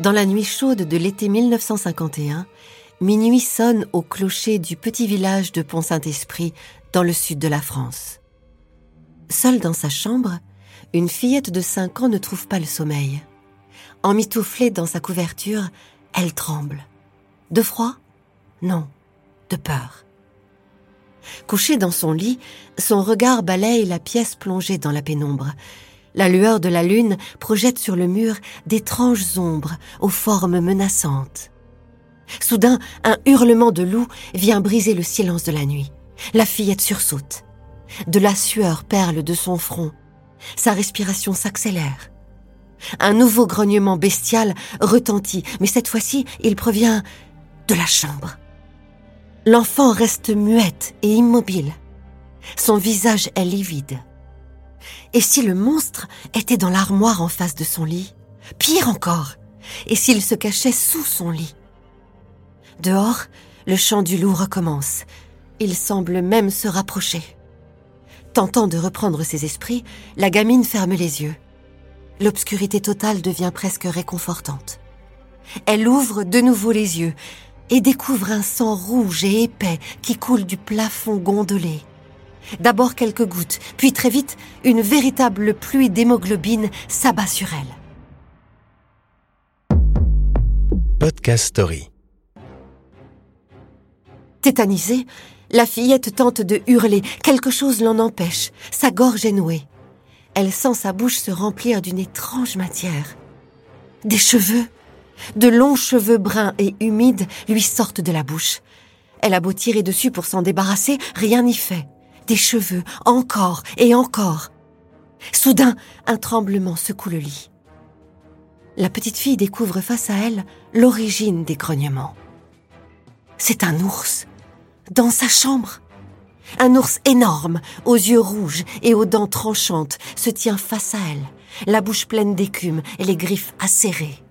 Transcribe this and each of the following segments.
Dans la nuit chaude de l'été 1951, minuit sonne au clocher du petit village de Pont-Saint-Esprit, dans le sud de la France. Seule dans sa chambre, une fillette de 5 ans ne trouve pas le sommeil. Emmitouflée dans sa couverture, elle tremble. De froid ? Non, de peur. Couchée dans son lit, son regard balaye la pièce plongée dans la pénombre. La lueur de la lune projette sur le mur d'étranges ombres aux formes menaçantes. Soudain, un hurlement de loup vient briser le silence de la nuit. La fillette sursaute. De la sueur perle de son front. Sa respiration s'accélère. Un nouveau grognement bestial retentit, mais cette fois-ci, il provient de la chambre. L'enfant reste muette et immobile. Son visage est livide. Et si le monstre était dans l'armoire en face de son lit ? Pire encore, et s'il se cachait sous son lit ? Dehors, le chant du loup recommence. Il semble même se rapprocher. Tentant de reprendre ses esprits, la gamine ferme les yeux. L'obscurité totale devient presque réconfortante. Elle ouvre de nouveau les yeux et découvre un sang rouge et épais qui coule du plafond gondolé. D'abord quelques gouttes, puis très vite, une véritable pluie d'hémoglobine s'abat sur elle. Podcast Story. Tétanisée, la fillette tente de hurler. Quelque chose l'en empêche. Sa gorge est nouée. Elle sent sa bouche se remplir d'une étrange matière. Des cheveux, de longs cheveux bruns et humides lui sortent de la bouche. Elle a beau tirer dessus pour s'en débarrasser, rien n'y fait. Des cheveux, encore et encore. Soudain, un tremblement secoue le lit. La petite fille découvre face à elle l'origine des grognements. C'est un ours, dans sa chambre. Un ours énorme, aux yeux rouges et aux dents tranchantes, se tient face à elle, la bouche pleine d'écume et les griffes acérées.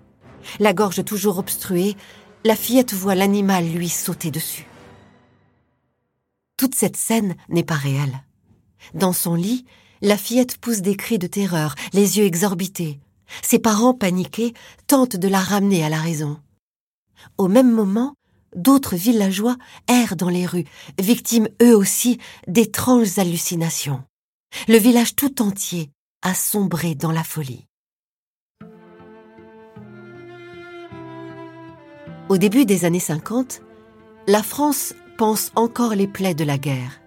La gorge toujours obstruée, la fillette voit l'animal lui sauter dessus. Toute cette scène n'est pas réelle. Dans son lit, la fillette pousse des cris de terreur, les yeux exorbités. Ses parents, paniqués, tentent de la ramener à la raison. Au même moment, d'autres villageois errent dans les rues, victimes eux aussi d'étranges hallucinations. Le village tout entier a sombré dans la folie. Au début des années 50, la France pense encore les plaies de la guerre.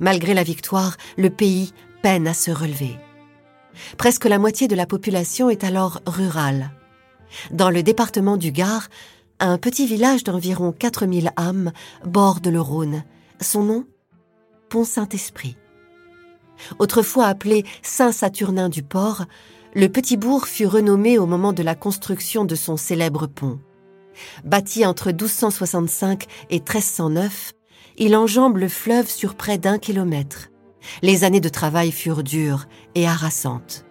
Malgré la victoire, le pays peine à se relever. Presque la moitié de la population est alors rurale. Dans le département du Gard, un petit village d'environ 4000 âmes borde le Rhône. Son nom ? Pont-Saint-Esprit. Autrefois appelé Saint-Saturnin-du-Port, le petit bourg fut renommé au moment de la construction de son célèbre pont. Bâti entre 1265 et 1309, il enjambe le fleuve sur près d'1 kilomètre. Les années de travail furent dures et harassantes.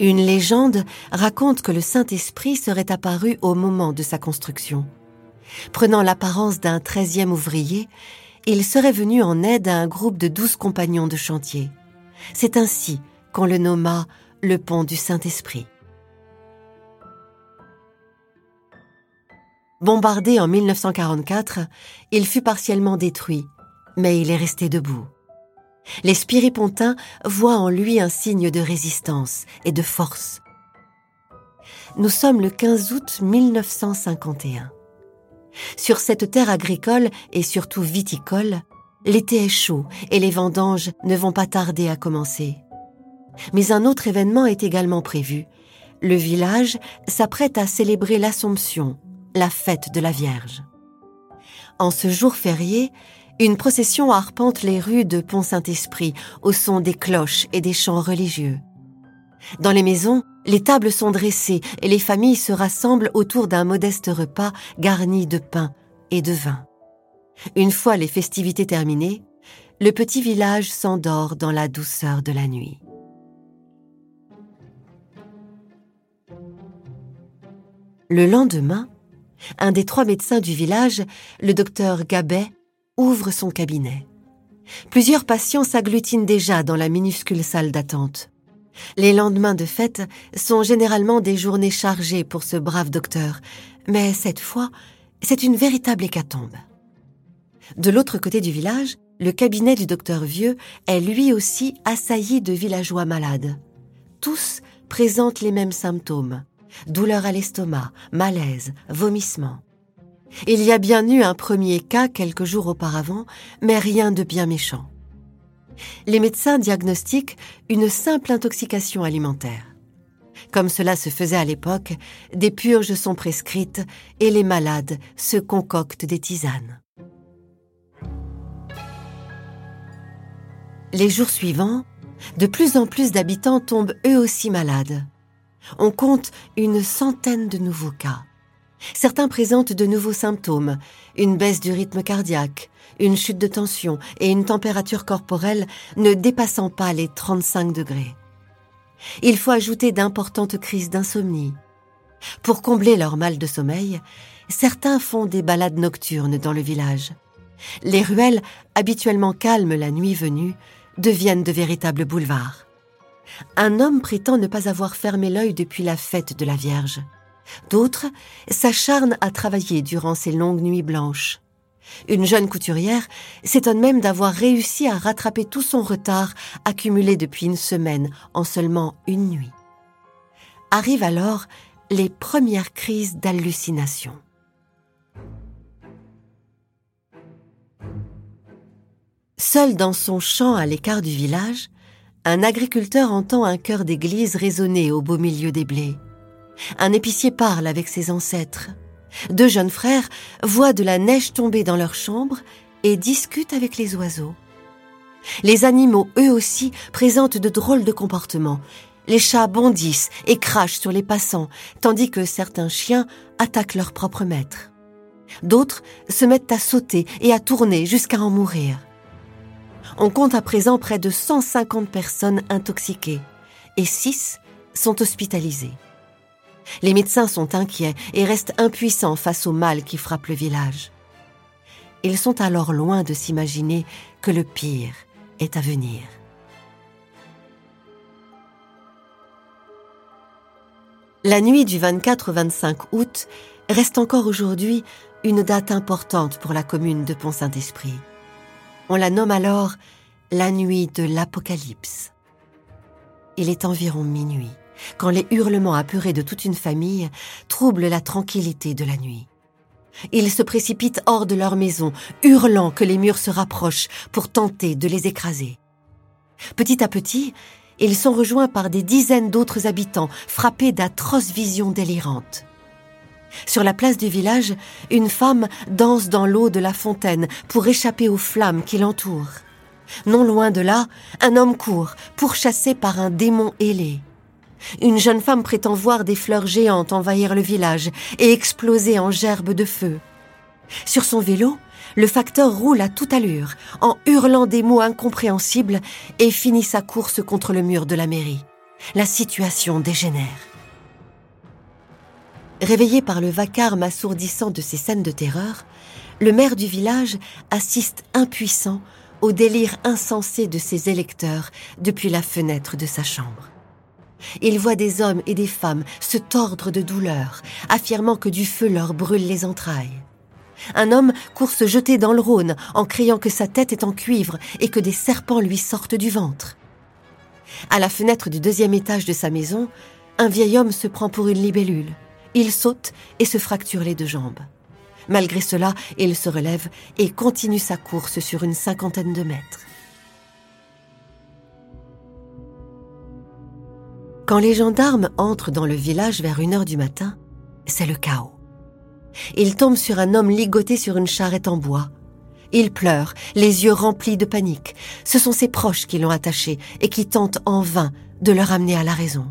Une légende raconte que le Saint-Esprit serait apparu au moment de sa construction. Prenant l'apparence d'un 13e ouvrier, il serait venu en aide à un groupe de 12 compagnons de chantier. C'est ainsi qu'on le nomma le pont du Saint-Esprit. Bombardé en 1944, il fut partiellement détruit, mais il est resté debout. Les Spiripontins voient en lui un signe de résistance et de force. Nous sommes le 15 août 1951. Sur cette terre agricole et surtout viticole, l'été est chaud et les vendanges ne vont pas tarder à commencer. Mais un autre événement est également prévu. Le village s'apprête à célébrer l'Assomption, la fête de la Vierge. En ce jour férié, une procession arpente les rues de Pont-Saint-Esprit au son des cloches et des chants religieux. Dans les maisons, les tables sont dressées et les familles se rassemblent autour d'un modeste repas garni de pain et de vin. Une fois les festivités terminées, le petit village s'endort dans la douceur de la nuit. Le lendemain, un des 3 médecins du village, le docteur Gabet, ouvre son cabinet. Plusieurs patients s'agglutinent déjà dans la minuscule salle d'attente. Les lendemains de fête sont généralement des journées chargées pour ce brave docteur, mais cette fois, c'est une véritable hécatombe. De l'autre côté du village, le cabinet du docteur Vieux est lui aussi assailli de villageois malades. Tous présentent les mêmes symptômes, douleurs à l'estomac, malaise, vomissements. Il y a bien eu un premier cas quelques jours auparavant, mais rien de bien méchant. Les médecins diagnostiquent une simple intoxication alimentaire. Comme cela se faisait à l'époque, des purges sont prescrites et les malades se concoctent des tisanes. Les jours suivants, de plus en plus d'habitants tombent eux aussi malades. On compte une centaine de nouveaux cas. Certains présentent de nouveaux symptômes, une baisse du rythme cardiaque, une chute de tension et une température corporelle ne dépassant pas les 35 degrés. Il faut ajouter d'importantes crises d'insomnie. Pour combler leur mal de sommeil, certains font des balades nocturnes dans le village. Les ruelles, habituellement calmes la nuit venue, deviennent de véritables boulevards. Un homme prétend ne pas avoir fermé l'œil depuis la fête de la Vierge. D'autres s'acharnent à travailler durant ces longues nuits blanches. Une jeune couturière s'étonne même d'avoir réussi à rattraper tout son retard accumulé depuis une semaine en seulement une nuit. Arrivent alors les premières crises d'hallucination. Seul dans son champ à l'écart du village, un agriculteur entend un chœur d'église résonner au beau milieu des blés. Un épicier parle avec ses ancêtres. Deux jeunes frères voient de la neige tomber dans leur chambre et discutent avec les oiseaux. Les animaux, eux aussi, présentent de drôles de comportements. Les chats bondissent et crachent sur les passants, tandis que certains chiens attaquent leur propre maître. D'autres se mettent à sauter et à tourner jusqu'à en mourir. On compte à présent près de 150 personnes intoxiquées et 6 sont hospitalisées. Les médecins sont inquiets et restent impuissants face au mal qui frappe le village. Ils sont alors loin de s'imaginer que le pire est à venir. La nuit du 24 au 25 août reste encore aujourd'hui une date importante pour la commune de Pont-Saint-Esprit. On la nomme alors la nuit de l'Apocalypse. Il est environ minuit, quand les hurlements apeurés de toute une famille troublent la tranquillité de la nuit. Ils se précipitent hors de leur maison, hurlant que les murs se rapprochent pour tenter de les écraser. Petit à petit, ils sont rejoints par des dizaines d'autres habitants, frappés d'atroces visions délirantes. Sur la place du village, une femme danse dans l'eau de la fontaine pour échapper aux flammes qui l'entourent. Non loin de là, un homme court, pourchassé par un démon ailé. Une jeune femme prétend voir des fleurs géantes envahir le village et exploser en gerbes de feu. Sur son vélo, le facteur roule à toute allure, en hurlant des mots incompréhensibles et finit sa course contre le mur de la mairie. La situation dégénère. Réveillé par le vacarme assourdissant de ces scènes de terreur, le maire du village assiste impuissant au délire insensé de ses électeurs depuis la fenêtre de sa chambre. Il voit des hommes et des femmes se tordre de douleur, affirmant que du feu leur brûle les entrailles. Un homme court se jeter dans le Rhône en criant que sa tête est en cuivre et que des serpents lui sortent du ventre. À la fenêtre du 2e étage de sa maison, un vieil homme se prend pour une libellule. Il saute et se fracture les 2 jambes. Malgré cela, il se relève et continue sa course sur une cinquantaine de mètres. Quand les gendarmes entrent dans le village vers 1h du matin, c'est le chaos. Ils tombent sur un homme ligoté sur une charrette en bois. Il pleure, les yeux remplis de panique. Ce sont ses proches qui l'ont attaché et qui tentent en vain de le ramener à la raison.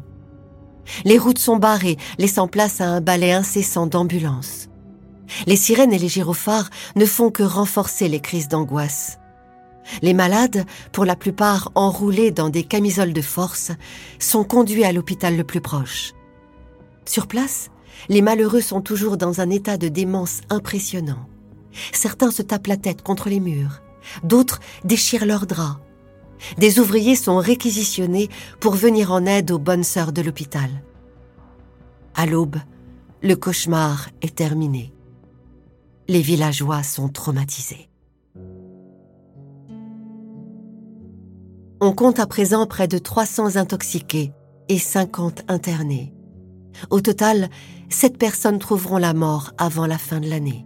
Les routes sont barrées, laissant place à un balai incessant d'ambulances. Les sirènes et les gyrophares ne font que renforcer les crises d'angoisse. Les malades, pour la plupart enroulés dans des camisoles de force, sont conduits à l'hôpital le plus proche. Sur place, les malheureux sont toujours dans un état de démence impressionnant. Certains se tapent la tête contre les murs, d'autres déchirent leurs draps. des ouvriers sont réquisitionnés pour venir en aide aux bonnes sœurs de l'hôpital. À l'aube, le cauchemar est terminé. Les villageois sont traumatisés. On compte à présent près de 300 intoxiqués et 50 internés. Au total, 7 personnes trouveront la mort avant la fin de l'année.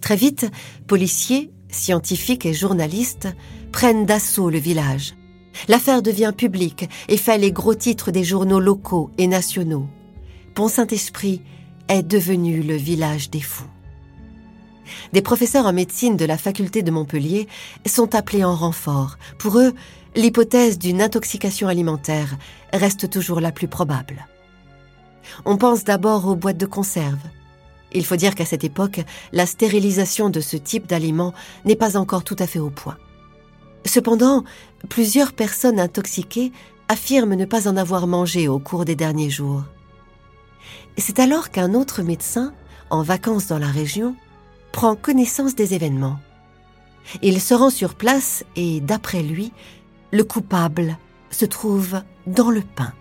Très vite, policiers, scientifiques et journalistes prennent d'assaut le village. L'affaire devient publique et fait les gros titres des journaux locaux et nationaux. Pont-Saint-Esprit est devenu le village des fous. Des professeurs en médecine de la faculté de Montpellier sont appelés en renfort. Pour eux, l'hypothèse d'une intoxication alimentaire reste toujours la plus probable. On pense d'abord aux boîtes de conserve. Il faut dire qu'à cette époque, la stérilisation de ce type d'aliments n'est pas encore tout à fait au point. Cependant, plusieurs personnes intoxiquées affirment ne pas en avoir mangé au cours des derniers jours. C'est alors qu'un autre médecin, en vacances dans la région, prend connaissance des événements. Il se rend sur place et, d'après lui, le coupable se trouve dans le pain.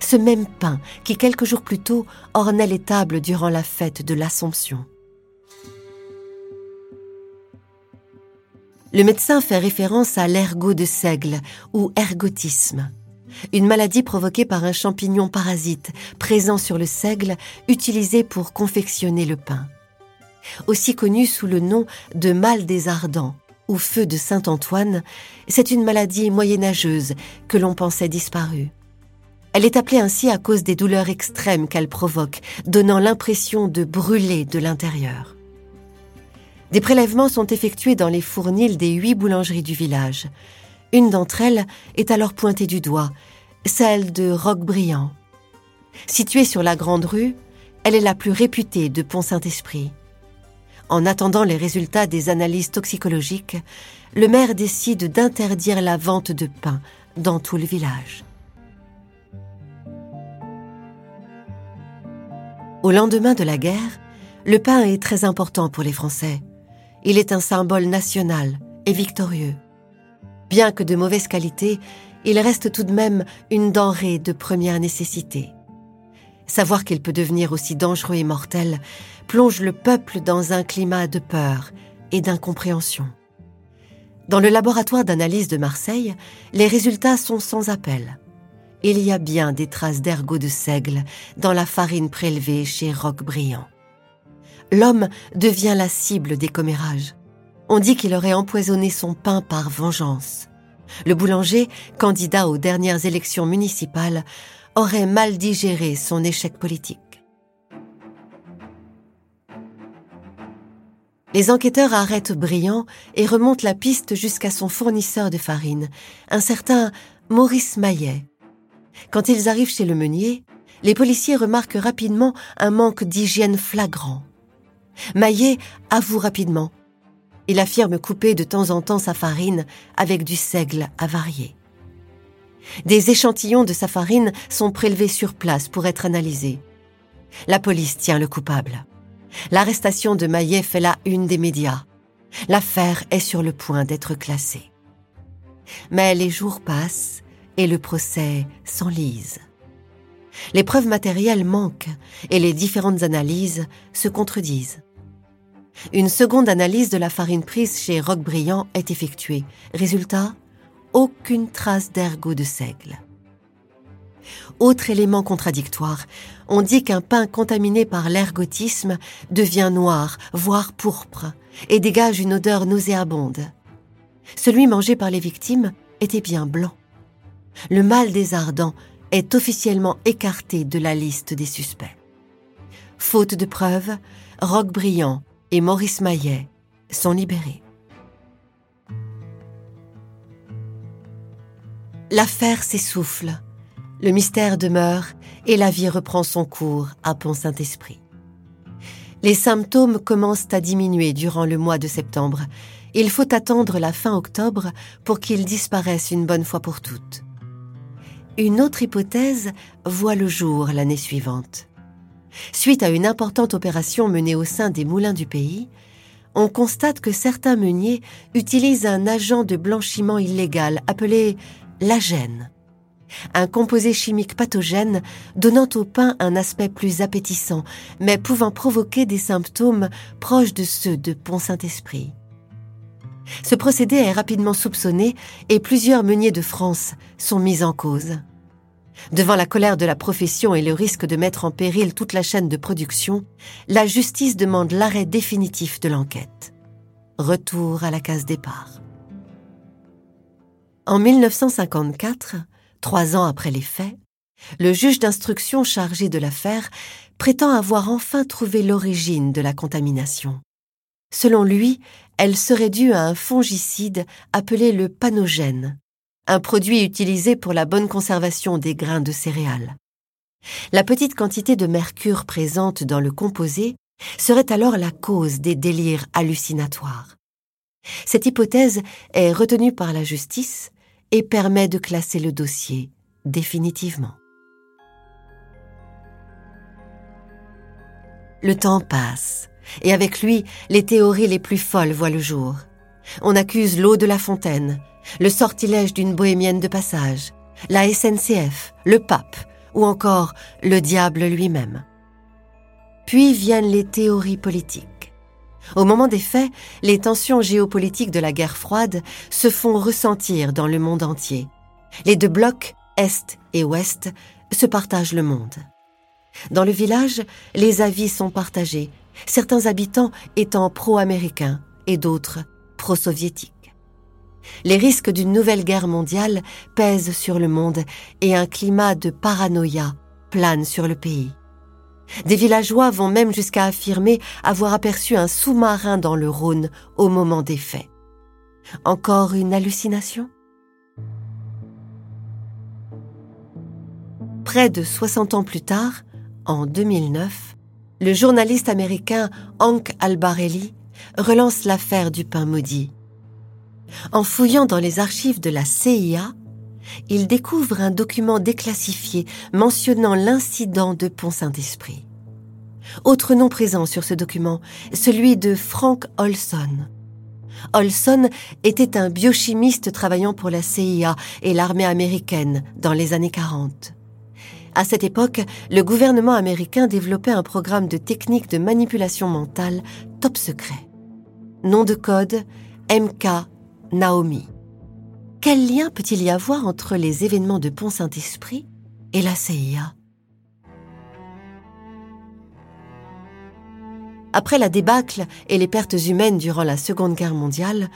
Ce même pain qui, quelques jours plus tôt, ornait les tables durant la fête de l'Assomption. Le médecin fait référence à l'ergot de seigle ou ergotisme, une maladie provoquée par un champignon parasite présent sur le seigle utilisé pour confectionner le pain. Aussi connu sous le nom de mal des ardents ou feu de Saint-Antoine, c'est une maladie moyenâgeuse que l'on pensait disparue. Elle est appelée ainsi à cause des douleurs extrêmes qu'elle provoque, donnant l'impression de brûler de l'intérieur. Des prélèvements sont effectués dans les fournils des 8 boulangeries du village. Une d'entre elles est alors pointée du doigt, celle de Roquebriand. Située sur la Grande Rue, elle est la plus réputée de Pont-Saint-Esprit. En attendant les résultats des analyses toxicologiques, le maire décide d'interdire la vente de pain dans tout le village. Au lendemain de la guerre, le pain est très important pour les Français. Il est un symbole national et victorieux. Bien que de mauvaise qualité, il reste tout de même une denrée de première nécessité. Savoir qu'il peut devenir aussi dangereux et mortel plonge le peuple dans un climat de peur et d'incompréhension. Dans le laboratoire d'analyse de Marseille, les résultats sont sans appel. Il y a bien des traces d'ergot de seigle dans la farine prélevée chez Roquebriand. L'homme devient la cible des commérages. On dit qu'il aurait empoisonné son pain par vengeance. Le boulanger, candidat aux dernières élections municipales, aurait mal digéré son échec politique. Les enquêteurs arrêtent Briand et remontent la piste jusqu'à son fournisseur de farine, un certain Maurice Maillet. Quand ils arrivent chez le meunier, les policiers remarquent rapidement un manque d'hygiène flagrant. Maillet avoue rapidement. Il affirme couper de temps en temps sa farine avec du seigle avarié. Des échantillons de sa farine sont prélevés sur place pour être analysés. La police tient le coupable. L'arrestation de Maillet fait la une des médias. L'affaire est sur le point d'être classée. Mais les jours passent et le procès s'enlise. Les preuves matérielles manquent et les différentes analyses se contredisent. Une seconde analyse de la farine prise chez Roquebriand est effectuée. Résultat, aucune trace d'ergot de seigle. Autre élément contradictoire, on dit qu'un pain contaminé par l'ergotisme devient noir, voire pourpre, et dégage une odeur nauséabonde. Celui mangé par les victimes était bien blanc. Le mal des ardents est officiellement écarté de la liste des suspects. Faute de preuves, Roquebriand et Maurice Maillet sont libérés. L'affaire s'essouffle, le mystère demeure et la vie reprend son cours à Pont-Saint-Esprit. Les symptômes commencent à diminuer durant le mois de septembre. Il faut attendre la fin octobre pour qu'ils disparaissent une bonne fois pour toutes. Une autre hypothèse voit le jour l'année suivante. Suite à une importante opération menée au sein des moulins du pays, on constate que certains meuniers utilisent un agent de blanchiment illégal appelé l'agène, un composé chimique pathogène donnant au pain un aspect plus appétissant, mais pouvant provoquer des symptômes proches de ceux de Pont-Saint-Esprit. Ce procédé est rapidement soupçonné et plusieurs meuniers de France sont mis en cause. Devant la colère de la profession et le risque de mettre en péril toute la chaîne de production, la justice demande l'arrêt définitif de l'enquête. Retour à la case départ. En 1954, 3 ans après les faits, le juge d'instruction chargé de l'affaire prétend avoir enfin trouvé l'origine de la contamination. Selon lui, elle serait due à un fongicide appelé le panogène, un produit utilisé pour la bonne conservation des grains de céréales. La petite quantité de mercure présente dans le composé serait alors la cause des délires hallucinatoires. Cette hypothèse est retenue par la justice et permet de classer le dossier définitivement. Le temps passe, et avec lui, les théories les plus folles voient le jour. On accuse l'eau de la fontaine, le sortilège d'une bohémienne de passage, la SNCF, le pape ou encore le diable lui-même. Puis viennent les théories politiques. Au moment des faits, les tensions géopolitiques de la guerre froide se font ressentir dans le monde entier. Les deux blocs, Est et Ouest, se partagent le monde. Dans le village, les avis sont partagés, certains habitants étant pro-américains et d'autres pro-soviétiques. Les risques d'une nouvelle guerre mondiale pèsent sur le monde et un climat de paranoïa plane sur le pays. Des villageois vont même jusqu'à affirmer avoir aperçu un sous-marin dans le Rhône au moment des faits. Encore une hallucination ? Près de 60 ans plus tard, en 2009, le journaliste américain Hank Albarelli relance l'affaire du pain maudit. En fouillant dans les archives de la CIA, il découvre un document déclassifié mentionnant l'incident de Pont-Saint-Esprit. Autre nom présent sur ce document, celui de Frank Olson. Olson était un biochimiste travaillant pour la CIA et l'armée américaine dans les années 40. À cette époque, le gouvernement américain développait un programme de techniques de manipulation mentale top secret. Nom de code, MK-Naomi. Quel lien peut-il y avoir entre les événements de Pont-Saint-Esprit et la CIA ? Après la débâcle et les pertes humaines durant la Seconde Guerre mondiale,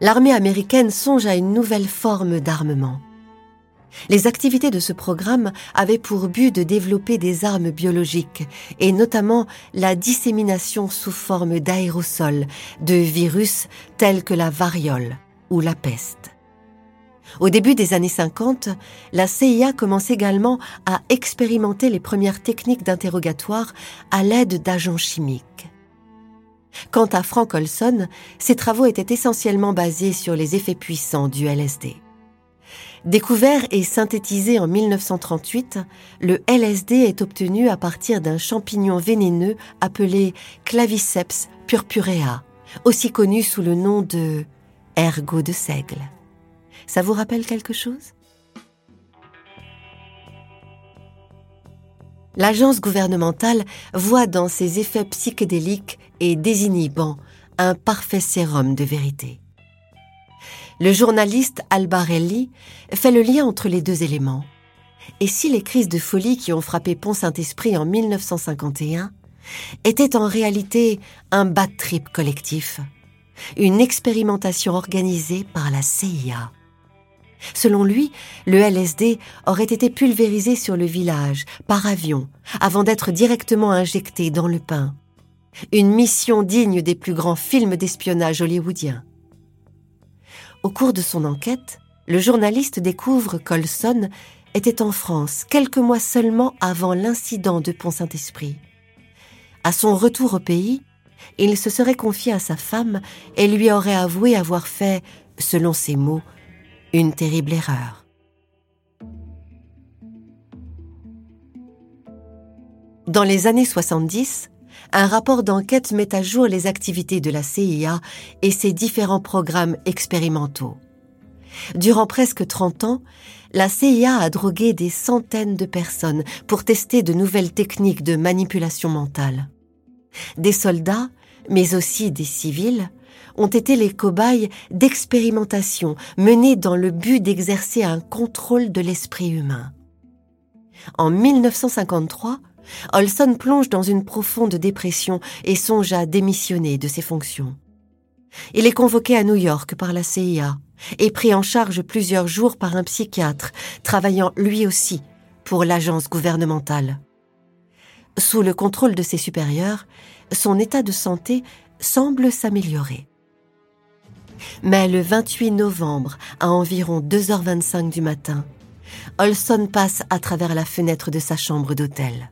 l'armée américaine songe à une nouvelle forme d'armement. Les activités de ce programme avaient pour but de développer des armes biologiques et notamment la dissémination sous forme d'aérosols de virus tels que la variole ou la peste. Au début des années 50, la CIA commence également à expérimenter les premières techniques d'interrogatoire à l'aide d'agents chimiques. Quant à Frank Olson, ses travaux étaient essentiellement basés sur les effets puissants du LSD. Découvert et synthétisé en 1938, le LSD est obtenu à partir d'un champignon vénéneux appelé Claviceps purpurea, aussi connu sous le nom de ergot de seigle. Ça vous rappelle quelque chose ? L'agence gouvernementale voit dans ses effets psychédéliques et désinhibants un parfait sérum de vérité. Le journaliste Albarelli fait le lien entre les deux éléments. Et si les crises de folie qui ont frappé Pont-Saint-Esprit en 1951 étaient en réalité un bad trip collectif, une expérimentation organisée par la CIA ? Selon lui, le LSD aurait été pulvérisé sur le village, par avion, avant d'être directement injecté dans le pain. Une mission digne des plus grands films d'espionnage hollywoodiens. Au cours de son enquête, le journaliste découvre qu'Olson était en France quelques mois seulement avant l'incident de Pont-Saint-Esprit. À son retour au pays, il se serait confié à sa femme et lui aurait avoué avoir fait, selon ses mots, une terrible erreur. Dans les années 70, un rapport d'enquête met à jour les activités de la CIA et ses différents programmes expérimentaux. Durant presque 30 ans, la CIA a drogué des centaines de personnes pour tester de nouvelles techniques de manipulation mentale. Des soldats, mais aussi des civils, ont été les cobayes d'expérimentations menées dans le but d'exercer un contrôle de l'esprit humain. En 1953, Olson plonge dans une profonde dépression et songe à démissionner de ses fonctions. Il est convoqué à New York par la CIA et pris en charge plusieurs jours par un psychiatre, travaillant lui aussi pour l'agence gouvernementale. Sous le contrôle de ses supérieurs, son état de santé semble s'améliorer. Mais le 28 novembre, à environ 2h25 du matin, Olson passe à travers la fenêtre de sa chambre d'hôtel.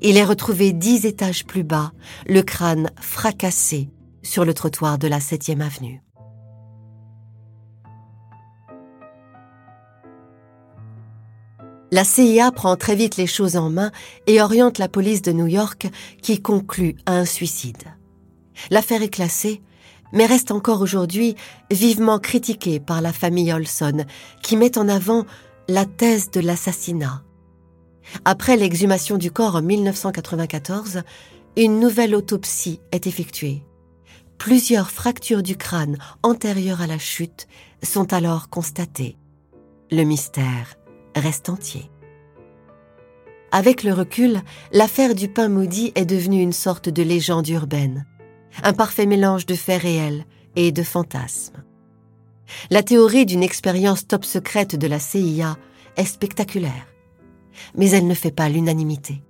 Il est retrouvé 10 étages plus bas, le crâne fracassé sur le trottoir de la 7e Avenue. La CIA prend très vite les choses en main et oriente la police de New York qui conclut à un suicide. L'affaire est classée, mais reste encore aujourd'hui vivement critiquée par la famille Olson, qui met en avant la thèse de l'assassinat. Après l'exhumation du corps en 1994, une nouvelle autopsie est effectuée. Plusieurs fractures du crâne antérieures à la chute sont alors constatées. Le mystère reste entier. Avec le recul, l'affaire du pain maudit est devenue une sorte de légende urbaine. Un parfait mélange de faits réels et de fantasmes. La théorie d'une expérience top secrète de la CIA est spectaculaire, mais elle ne fait pas l'unanimité.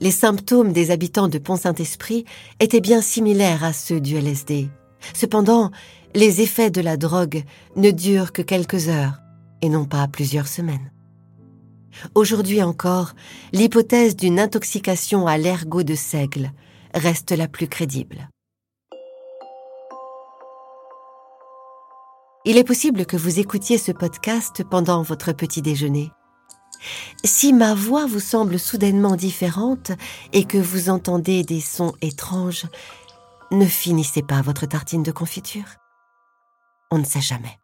Les symptômes des habitants de Pont-Saint-Esprit étaient bien similaires à ceux du LSD. Cependant, les effets de la drogue ne durent que quelques heures et non pas plusieurs semaines. Aujourd'hui encore, l'hypothèse d'une intoxication à l'ergot de seigle reste la plus crédible. Il est possible que vous écoutiez ce podcast pendant votre petit déjeuner. Si ma voix vous semble soudainement différente et que vous entendez des sons étranges, ne finissez pas votre tartine de confiture. On ne sait jamais.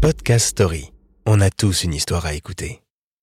Podcast Story. On a tous une histoire à écouter.